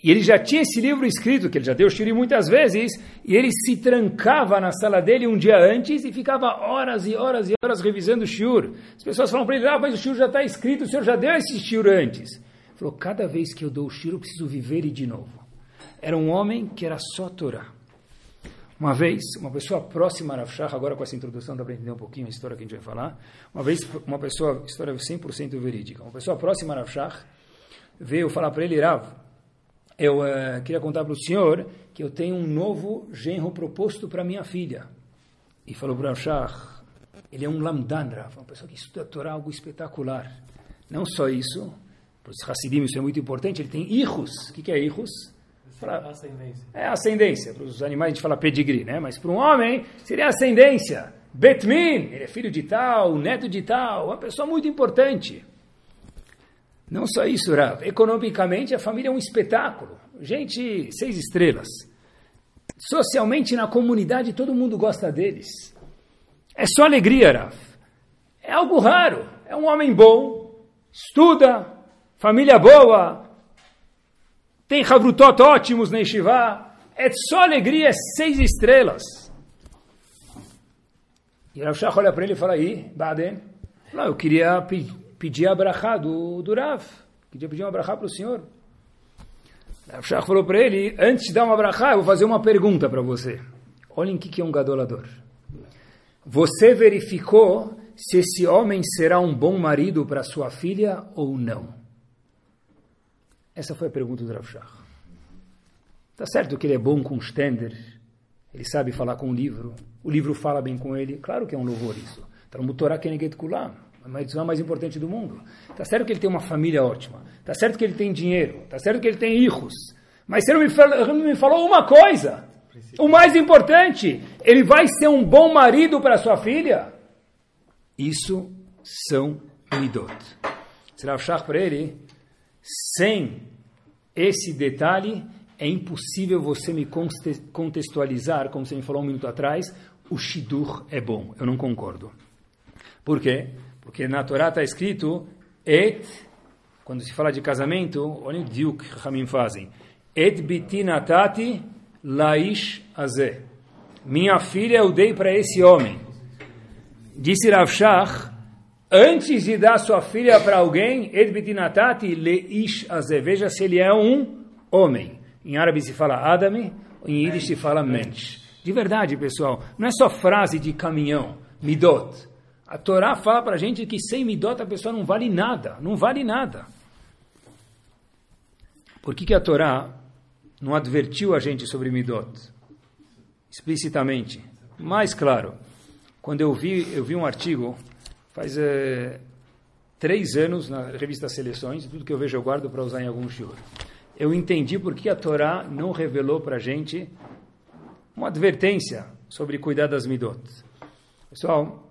E ele já tinha esse livro escrito, que ele já deu shuri muitas vezes, e ele se trancava na sala dele um dia antes e ficava horas e horas e horas revisando o shiur. As pessoas falam para ele, mas o shiur já está escrito, o senhor já deu esse shiur antes. Ele falou, cada vez que eu dou o shiur, eu preciso viver ele de novo. Era um homem que era só Torá. Uma vez, uma pessoa próxima a Rav Shach, agora com essa introdução dá para entender um pouquinho a história que a gente vai falar, uma vez uma pessoa, história 100% verídica, uma pessoa próxima a Rav Shach veio falar para ele, Rav, eu queria contar para o senhor que eu tenho um novo genro proposto para minha filha. E falou para o Rav Shach, ele é um lamdan, Rav, uma pessoa que estuda a Torá, algo espetacular. Não só isso, para os Hassidim isso é muito importante, ele tem hijos. O que é hijos? Fala, ascendência. É ascendência. Para os animais a gente fala pedigree, né? Mas para um homem seria ascendência. Betmin, ele é filho de tal, neto de tal, uma pessoa muito importante. Não só isso, Rav. Economicamente, a família é um espetáculo. Gente, 6 estrelas. Socialmente, na comunidade, todo mundo gosta deles. É só alegria, Rav. É algo raro. É um homem bom, estuda, família boa, tem havrutot ótimos na Yeshiva. É só alegria, 6 estrelas. E Rav Shach olha para ele e fala, aí, Baden, eu queria pedir a brachá do Rav. Queria pedir uma brachá para o senhor. Rav Shach falou para ele, antes de dar uma brachá, eu vou fazer uma pergunta para você. Olhem o que é um gadolador. Você verificou se esse homem será um bom marido para sua filha ou não? Essa foi a pergunta do Rav Shach. Está certo que ele é bom com os tender, ele sabe falar com o livro fala bem com ele, claro que é um louvor isso. Está no Torá Keneget Kulam, a mitzvah mais importante do mundo. Está certo que ele tem uma família ótima, está certo que ele tem dinheiro, está certo que ele tem hijos, mas você não me falou uma coisa, o mais importante, ele vai ser um bom marido para sua filha? Isso são midot. Será o Shach para ele? Sem esse detalhe, é impossível você me contextualizar, como você me falou um minuto atrás, o shidur é bom. Eu não concordo. Por quê? Porque na Torá está escrito, et, quando se fala de casamento, olha o diuk que Ramim fazem, et biti natati laish azeh. Minha filha eu dei para esse homem. Disse Rav Shach, antes de dar sua filha para alguém, et biti natati leish azeh. Veja se ele é um homem. Em árabe se fala adami, em yiddish se fala mensch. De verdade, pessoal, não é só frase de caminhão, midot. A Torá fala para a gente que sem midot a pessoa não vale nada, não vale nada. Por que a Torá não advertiu a gente sobre midot? Explicitamente. Mas, claro, quando eu vi um artigo, faz 3 anos, na revista Seleções, tudo que eu vejo eu guardo para usar em algum shiur. Eu entendi por que a Torá não revelou para a gente uma advertência sobre cuidar das midot. Pessoal,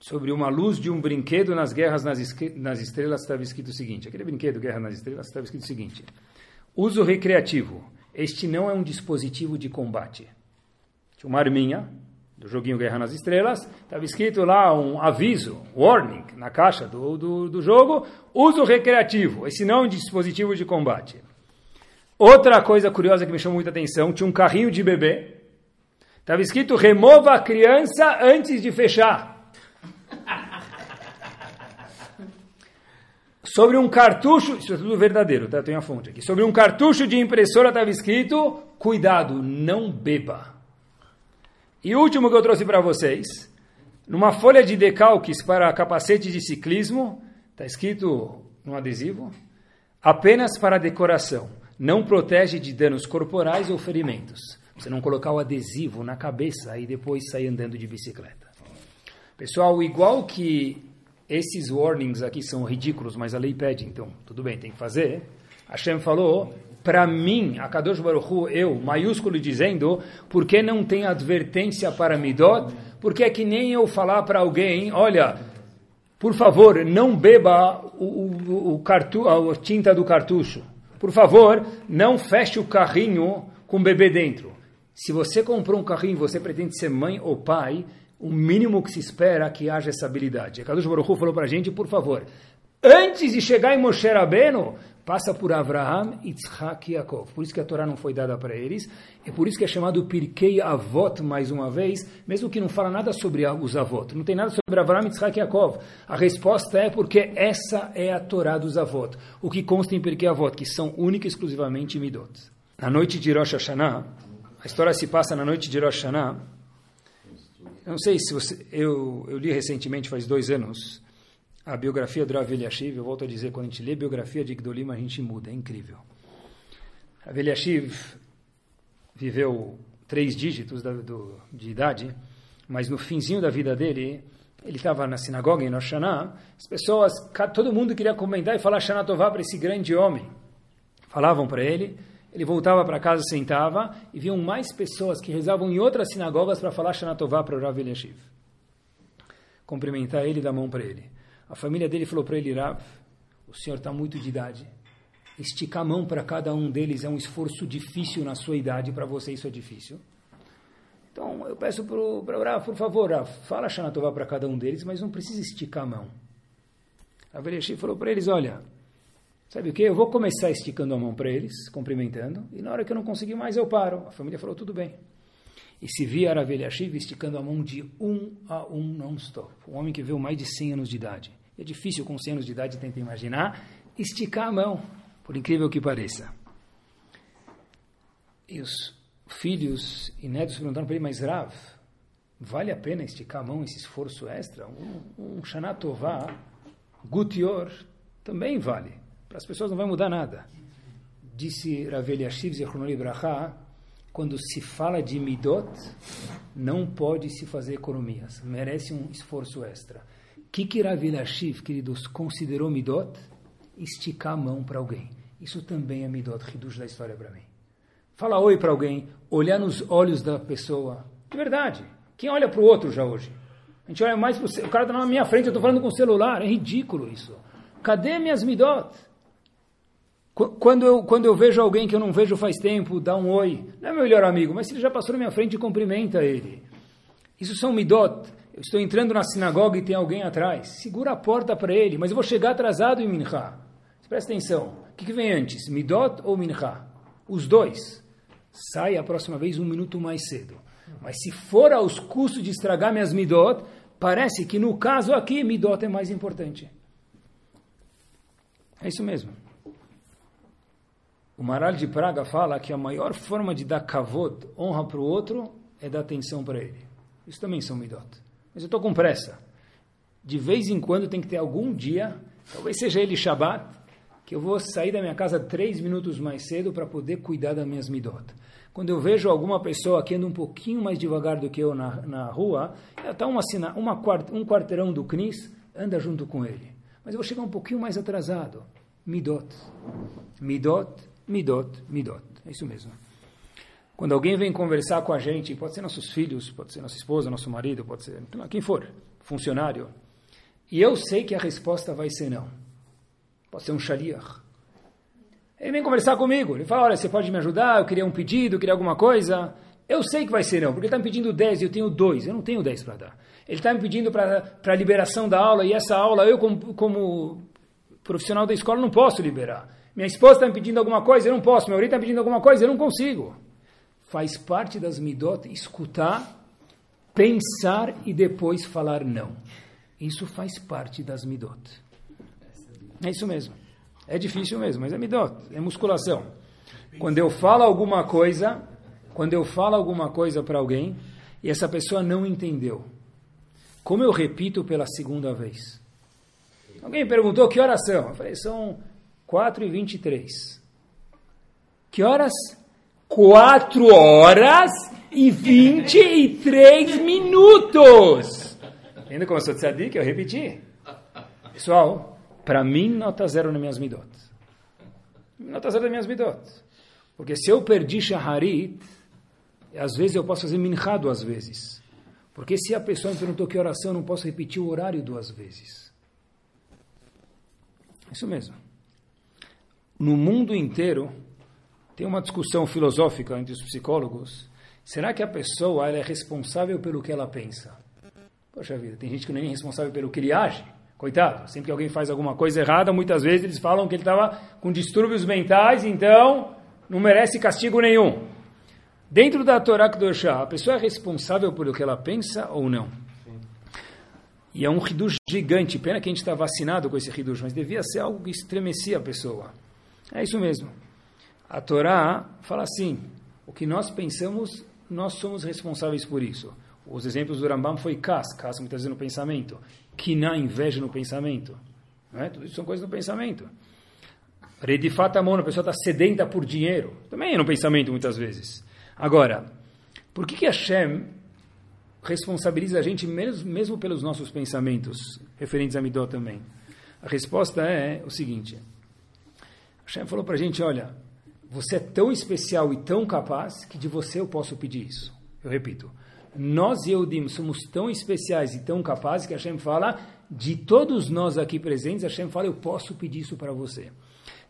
sobre uma luz de um brinquedo nas guerras nas estrelas estava escrito o seguinte, aquele brinquedo Guerra nas Estrelas estava escrito o seguinte, uso recreativo, este não é um dispositivo de combate. Tinha uma arminha do joguinho Guerra nas Estrelas, estava escrito lá um aviso, warning, na caixa do jogo, uso recreativo, esse não é um dispositivo de combate. Outra coisa curiosa que me chamou muita atenção, tinha um carrinho de bebê, estava escrito remova a criança antes de fechar. Sobre um cartucho, isso é tudo verdadeiro, tá? Eu tenho a fonte aqui. Sobre um cartucho de impressora estava escrito, cuidado, não beba. E o último que eu trouxe para vocês, numa folha de decalques para capacete de ciclismo, está escrito no adesivo, apenas para decoração, não protege de danos corporais ou ferimentos. Você não colocar o adesivo na cabeça e depois sair andando de bicicleta. Pessoal, igual que esses warnings aqui são ridículos, mas a lei pede, então, tudo bem, tem que fazer. Hashem falou, para mim, a Kadosh Baruch Hu, eu, maiúsculo, dizendo, por que não tem advertência para midot? Porque é que nem eu falar para alguém, olha, por favor, não beba a tinta do cartucho. Por favor, não feche o carrinho com o bebê dentro. Se você comprou um carrinho e você pretende ser mãe ou pai, o mínimo que se espera é que haja essa habilidade. A Kadosh Baruch Hu falou para a gente, por favor, antes de chegar em Moshe Rabinu, Passa por Avraham, Yitzhak e Yaakov. Por isso que a Torá não foi dada para eles. É por isso que é chamado Pirkei Avot, mais uma vez, mesmo que não fala nada sobre os Avot. Não tem nada sobre Avraham, Yitzhak e Yaakov. A resposta é porque essa é a Torá dos Avot. O que consta em Pirkei Avot, que são única e exclusivamente Midot. Na noite de Rosh Hashanah, a história se passa na noite de Rosh Hashanah. Eu não sei se você... Eu li recentemente, faz 2 anos... a biografia do Rav Eliashiv. Eu volto a dizer, quando a gente lê a biografia de Gdolim, a gente muda, é incrível. Rav Eliashiv viveu 3 dígitos de idade, mas no finzinho da vida dele, ele estava na sinagoga em Rosh Hashanah, as pessoas, todo mundo queria comentar e falar Shana Tová para esse grande homem. Falavam para ele, ele voltava para casa, sentava, e viam mais pessoas que rezavam em outras sinagogas para falar Shana Tová para o Rav Eliashiv. Cumprimentar ele e dar mão para ele. A família dele falou para ele: Rav, o senhor está muito de idade. Esticar a mão para cada um deles é um esforço difícil na sua idade, para você isso é difícil. Então, eu peço para o Rav, por favor, Rav, fala Shana Tová para cada um deles, mas não precisa esticar a mão. A Veleshi falou para eles: olha, sabe o que? Eu vou começar esticando a mão para eles, cumprimentando, e na hora que eu não conseguir mais, eu paro. A família falou: tudo bem. E se via Rav Eliashiv esticando a mão de 1 a 1 non-stop. Um homem que viveu mais de 100 anos de idade. É difícil com 100 anos de idade, tenta imaginar, esticar a mão, por incrível que pareça. E os filhos e netos perguntaram para ele: mas Rav, vale a pena esticar a mão, esse esforço extra? Um Shana Tová, Gutior, também vale. Para as pessoas não vai mudar nada. Disse Rav Eliashiv Zichrono Libraha: quando se fala de midot, não pode se fazer economias. Merece um esforço extra. O que Rav Eliashiv, queridos, considerou midot? Esticar a mão para alguém. Isso também é midot, reduz da história para mim. Fala oi para alguém, olhar nos olhos da pessoa. De verdade. Quem olha para o outro já hoje? A gente olha mais para o cara está na minha frente, eu estou falando com o celular. É ridículo isso. Cadê minhas midot? Quando eu vejo alguém que eu não vejo faz tempo, dá um oi. Não é meu melhor amigo, mas se ele já passou na minha frente, cumprimenta ele. Isso são midot. Eu estou entrando na sinagoga e tem alguém atrás. Segura a porta para ele, mas eu vou chegar atrasado em minchá. Presta atenção. O que vem antes, midot ou minchá? Os dois. Sai a próxima vez 1 minuto mais cedo. Mas se for aos custos de estragar minhas midot, parece que no caso aqui, midot é mais importante. É isso mesmo. O Maral de Praga fala que a maior forma de dar kavod, honra para o outro, é dar atenção para ele. Isso também são midot. Mas eu estou com pressa. De vez em quando tem que ter algum dia, talvez seja ele Shabbat, que eu vou sair da minha casa 3 minutos mais cedo para poder cuidar das minhas midot. Quando eu vejo alguma pessoa que anda um pouquinho mais devagar do que eu na rua, ela está um quarteirão do Knis, anda junto com ele. Mas eu vou chegar um pouquinho mais atrasado. Midot. Midot. Midot, midot. É isso mesmo. Quando alguém vem conversar com a gente, pode ser nossos filhos, pode ser nossa esposa, nosso marido, pode ser quem for, funcionário, e eu sei que a resposta vai ser não. Pode ser um shaliach. Ele vem conversar comigo, ele fala: olha, você pode me ajudar, eu queria um pedido, eu queria alguma coisa. Eu sei que vai ser não, porque ele está me pedindo 10 e eu tenho 2, eu não tenho 10 para dar. Ele está me pedindo para a liberação da aula, e essa aula eu, como profissional da escola, não posso liberar. Minha esposa está me pedindo alguma coisa, eu não posso. Meu marido está me pedindo alguma coisa, eu não consigo. Faz parte das midot escutar, pensar e depois falar não. Isso faz parte das midot. É isso mesmo. É difícil mesmo, mas é midot, é musculação. Quando eu falo alguma coisa para alguém e essa pessoa não entendeu, como eu repito pela segunda vez? Alguém perguntou que horas são? Eu falei: são 4:23. Que horas? 4:23. Ainda como eu sou tzadik, eu repeti. Pessoal, para mim, nota 0 nas minhas midot. Nota 0 nas minhas midot. Porque se eu perdi shaharit, às vezes eu posso fazer minchá 2 vezes. Porque se a pessoa me perguntou que oração, eu não posso repetir o horário 2 vezes. Isso mesmo. No mundo inteiro, tem uma discussão filosófica entre os psicólogos. Será que a pessoa ela é responsável pelo que ela pensa? Poxa vida, tem gente que não é responsável pelo que ele age, Coitado, sempre que alguém faz alguma coisa errada, muitas vezes eles falam que ele estava com distúrbios mentais, então não merece castigo nenhum. Dentro da Torá Kedoshá, a pessoa é responsável pelo que ela pensa ou não? Sim. E é um hidush gigante, pena que a gente está vacinado com esse hidush, mas devia ser algo que estremecia a pessoa. É isso mesmo. A Torá fala assim, o que nós pensamos, nós somos responsáveis por isso. Os exemplos do Rambam foi Kas muitas vezes no pensamento. Kiná, inveja no pensamento. Não é? Tudo isso são coisas do pensamento. Redifata mono, a pessoa está sedenta por dinheiro. Também é no pensamento, muitas vezes. Agora, por que Hashem responsabiliza a gente mesmo pelos nossos pensamentos, referentes a Midot também? A resposta é o seguinte. Hashem falou para a gente, olha, você é tão especial e tão capaz que de você eu posso pedir isso. Eu repito. Nós, Yehudim, somos tão especiais e tão capazes que Hashem fala, de todos nós aqui presentes, Hashem fala, eu posso pedir isso para você.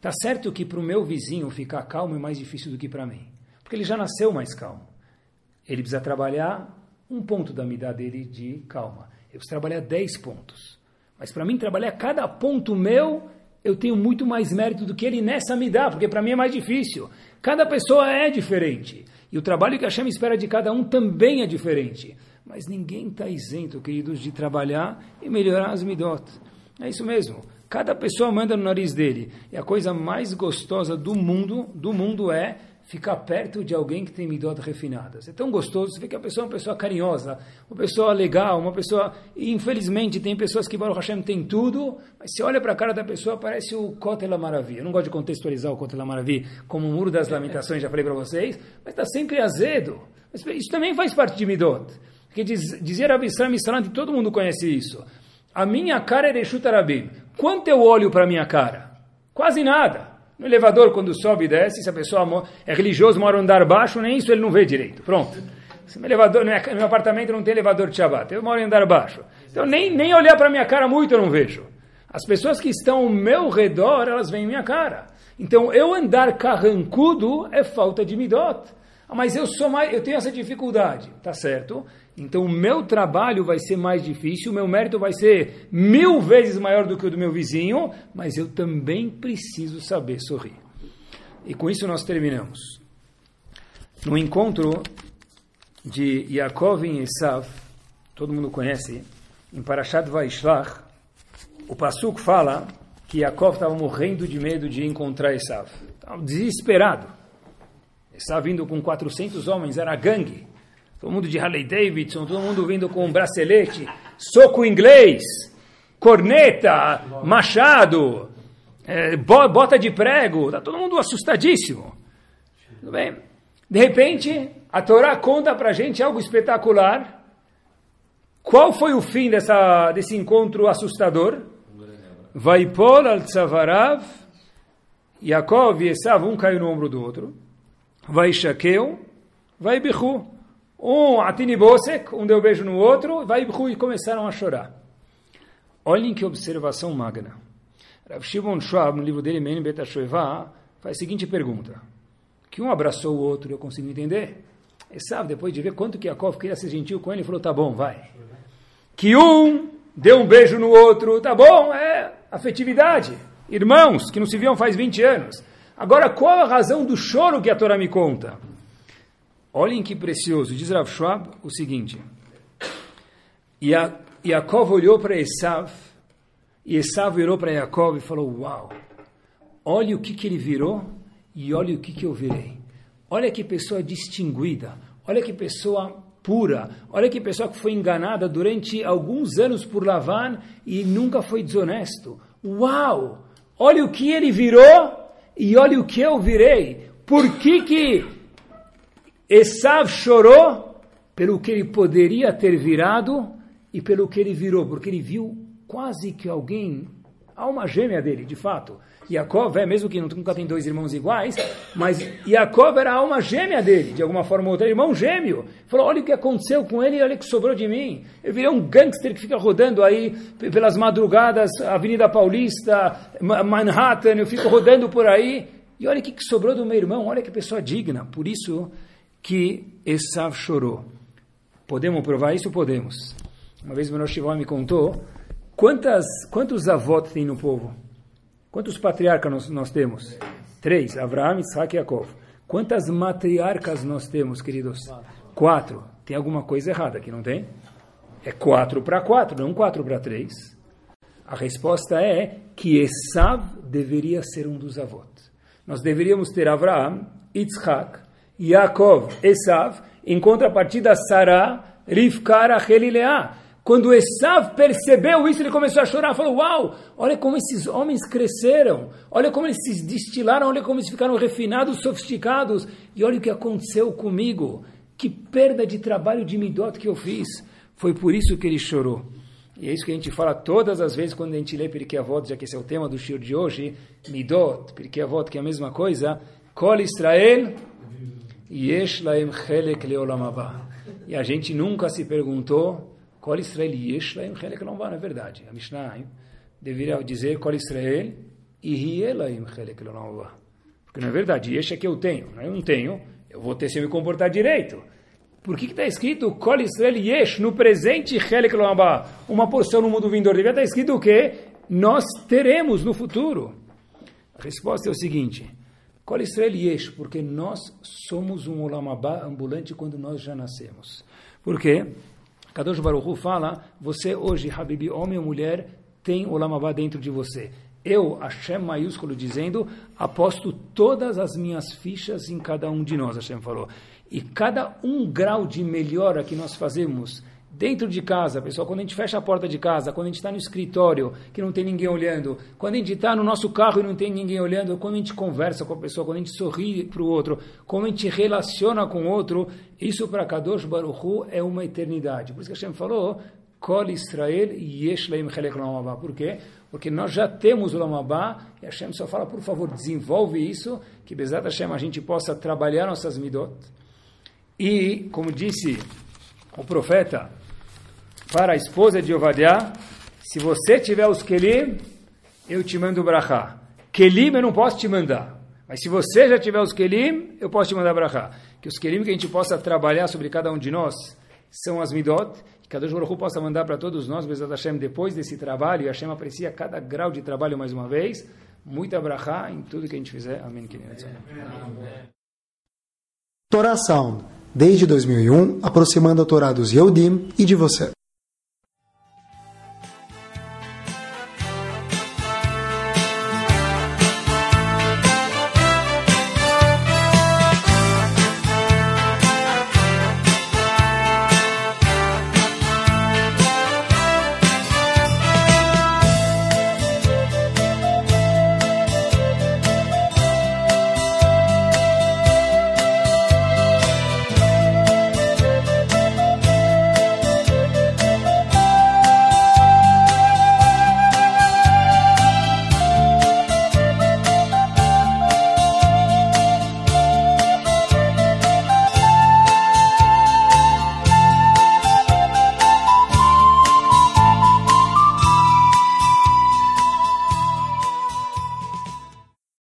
Tá certo que para o meu vizinho ficar calmo é mais difícil do que para mim, porque ele já nasceu mais calmo. Ele precisa trabalhar um ponto da midá dele de calma. Eu preciso trabalhar 10 pontos. Mas para mim, trabalhar cada ponto meu, eu tenho muito mais mérito do que ele nessa midá, porque para mim é mais difícil. Cada pessoa é diferente. E o trabalho que Hashem espera de cada um também é diferente. Mas ninguém está isento, queridos, de trabalhar e melhorar as midot. É isso mesmo. Cada pessoa manda no nariz dele. E a coisa mais gostosa do mundo é ficar perto de alguém que tem midot refinadas. É tão gostoso, você vê que a pessoa é uma pessoa carinhosa, uma pessoa legal, uma pessoa... E, infelizmente, tem pessoas que, Baruch Hashem, tem tudo, mas se olha para a cara da pessoa, parece o Kotel HaMaravi. Eu não gosto de contextualizar o Kotel HaMaravi como o Muro das Lamentações, já falei para vocês, mas está sempre azedo. Mas isso também faz parte de midot. Porque dizia Rav de Slone, todo mundo conhece isso. A minha cara é Reshut Harabim. Quanto eu olho para a minha cara? Quase nada. No elevador, quando sobe e desce, se a pessoa é religiosa, mora no andar baixo, nem isso ele não vê direito. Pronto. Se meu apartamento não tem elevador de Shabbat, eu moro em andar baixo. Então nem olhar para a minha cara muito eu não vejo. As pessoas que estão ao meu redor, elas veem minha cara. Então eu andar carrancudo é falta de midot. Mas eu tenho essa dificuldade, tá certo? Então o meu trabalho vai ser mais difícil, o meu mérito vai ser 1000 vezes maior do que o do meu vizinho, mas eu também preciso saber sorrir. E com isso nós terminamos. No encontro de Yaakov e Esav, todo mundo conhece, em Parashat Vaishlach, o Pasuk fala que Yaakov estava morrendo de medo de encontrar Esav. Estava desesperado. Esav vindo com 400 homens, era a gangue. Todo mundo de Harley Davidson, todo mundo vindo com um bracelete, soco inglês, corneta, machado, bota de prego. Está todo mundo assustadíssimo. Tudo bem? De repente, a Torá conta para a gente algo espetacular. Qual foi o fim desse encontro assustador? Vaipol al-Tzavarav, Yaakov e Esav, um caiu no ombro do outro. Vaishakeu, Vaibichu. Um atinibosek, um deu beijo no outro, e começaram a chorar. Olhem que observação magna. Rav Shimon Schwab, no livro dele, Men Betashoeva, faz a seguinte pergunta. Que um abraçou o outro, eu consigo entender. E sabe, depois de ver quanto que Yaakov queria ser gentil com ele, falou, tá bom, vai. Que um deu um beijo no outro, tá bom, é afetividade. Irmãos que não se viam faz 20 anos. Agora, qual a razão do choro que a Torá me conta? Olhem que precioso, diz Rav Schwab o seguinte, Yaakov olhou para Esav, e Esav virou para Yaakov e falou, uau, olha o que ele virou, e olha o que eu virei, olha que pessoa distinguida, olha que pessoa pura, olha que pessoa que foi enganada durante alguns anos por Lavan, e nunca foi desonesto, uau, olha o que ele virou, e olha o que eu virei, por que Esav chorou pelo que ele poderia ter virado e pelo que ele virou, porque ele viu quase que alguém, a alma gêmea dele, de fato. Yaakov é, mesmo que nunca tem 2 irmãos iguais, mas Yaakov era a alma gêmea dele, de alguma forma ou outra, irmão gêmeo. Falou, olha o que aconteceu com ele, olha o que sobrou de mim. Eu virei um gangster que fica rodando aí pelas madrugadas, Avenida Paulista, Manhattan, eu fico rodando por aí. E olha o que sobrou do meu irmão, olha que pessoa digna, por isso... que Esav chorou. Podemos provar isso? Podemos. Uma vez o meu Shiva me contou Quantos avós tem no povo? Quantos patriarcas nós temos? 3. Avraham, Yitzhak e Yaakov. Quantas matriarcas nós temos, queridos? 4. Tem alguma coisa errada aqui, não tem? É 4 para 4, não 4 para 3. A resposta é que Esav deveria ser um dos avós. Nós deveríamos ter Avraham, Yitzhak, Yaakov, Esav, em contrapartida Sará, Rivka, Rachel e Leá. Quando Esav percebeu isso, ele começou a chorar, falou, uau, olha como esses homens cresceram, olha como eles se destilaram, olha como eles ficaram refinados, sofisticados, e olha o que aconteceu comigo, que perda de trabalho de Midot que eu fiz. Foi por isso que ele chorou. E é isso que a gente fala todas as vezes quando a gente lê Pirkei Avot, já que esse é o tema do shiur de hoje, Midot, Pirkei Avot, que é a mesma coisa, Kol Israel, Yesh Laem Chelek Leolam Haba. E a gente nunca se perguntou, Kol Israel Yeshlaim Chelek Leolam Haba, não é verdade? A Mishná deveria dizer Kol Israel Yelaim Chelek Leolam Haba. Porque não é verdade, Yesh é que eu tenho, eu não tenho, eu vou ter se eu me comportar direito. Por que está escrito Kol Israel Yesh no presente Chelek Leolam Haba? Uma porção no mundo vindouro. Deveria estar escrito o quê? Nós teremos no futuro. A resposta é o seguinte, Kol Israel Yesh, porque nós somos um Olam Haba ambulante quando nós já nascemos. Por quê? Kadosh Baruch Hu fala, você hoje, Habibi, homem ou mulher, tem Olam Haba dentro de você. Eu, Hashem maiúsculo, dizendo, aposto todas as minhas fichas em cada um de nós, Hashem falou. E cada um grau de melhora que nós fazemos dentro de casa, pessoal, quando a gente fecha a porta de casa, quando a gente está no escritório, que não tem ninguém olhando, quando a gente está no nosso carro e não tem ninguém olhando, quando a gente conversa com a pessoa, quando a gente sorri para o outro, quando a gente relaciona com o outro, isso para Kadosh Baruch Hu é uma eternidade. Por isso que Hashem falou, Kol Israel Yesh Lahem Chelek Leolam Haba. Por quê? Porque nós já temos o Leolam Haba, e Hashem só fala, por favor, desenvolve isso, que Bezrat Hashem a gente possa trabalhar nossas midot. E, como disse o profeta, para a esposa de Ovadia, se você tiver os kelim, eu te mando brachá. Kelim eu não posso te mandar, mas se você já tiver os kelim, eu posso te mandar brachá. Que os kelim que a gente possa trabalhar sobre cada um de nós são as midot, que Kadosh Baruch Hu possa mandar para todos nós, Bezrat Hashem, depois desse trabalho, e Hashem aprecia cada grau de trabalho mais uma vez, muita brachá em tudo que a gente fizer. Amém. Torá Sound, desde 2001, aproximando a Torá dos Yehudim e de você.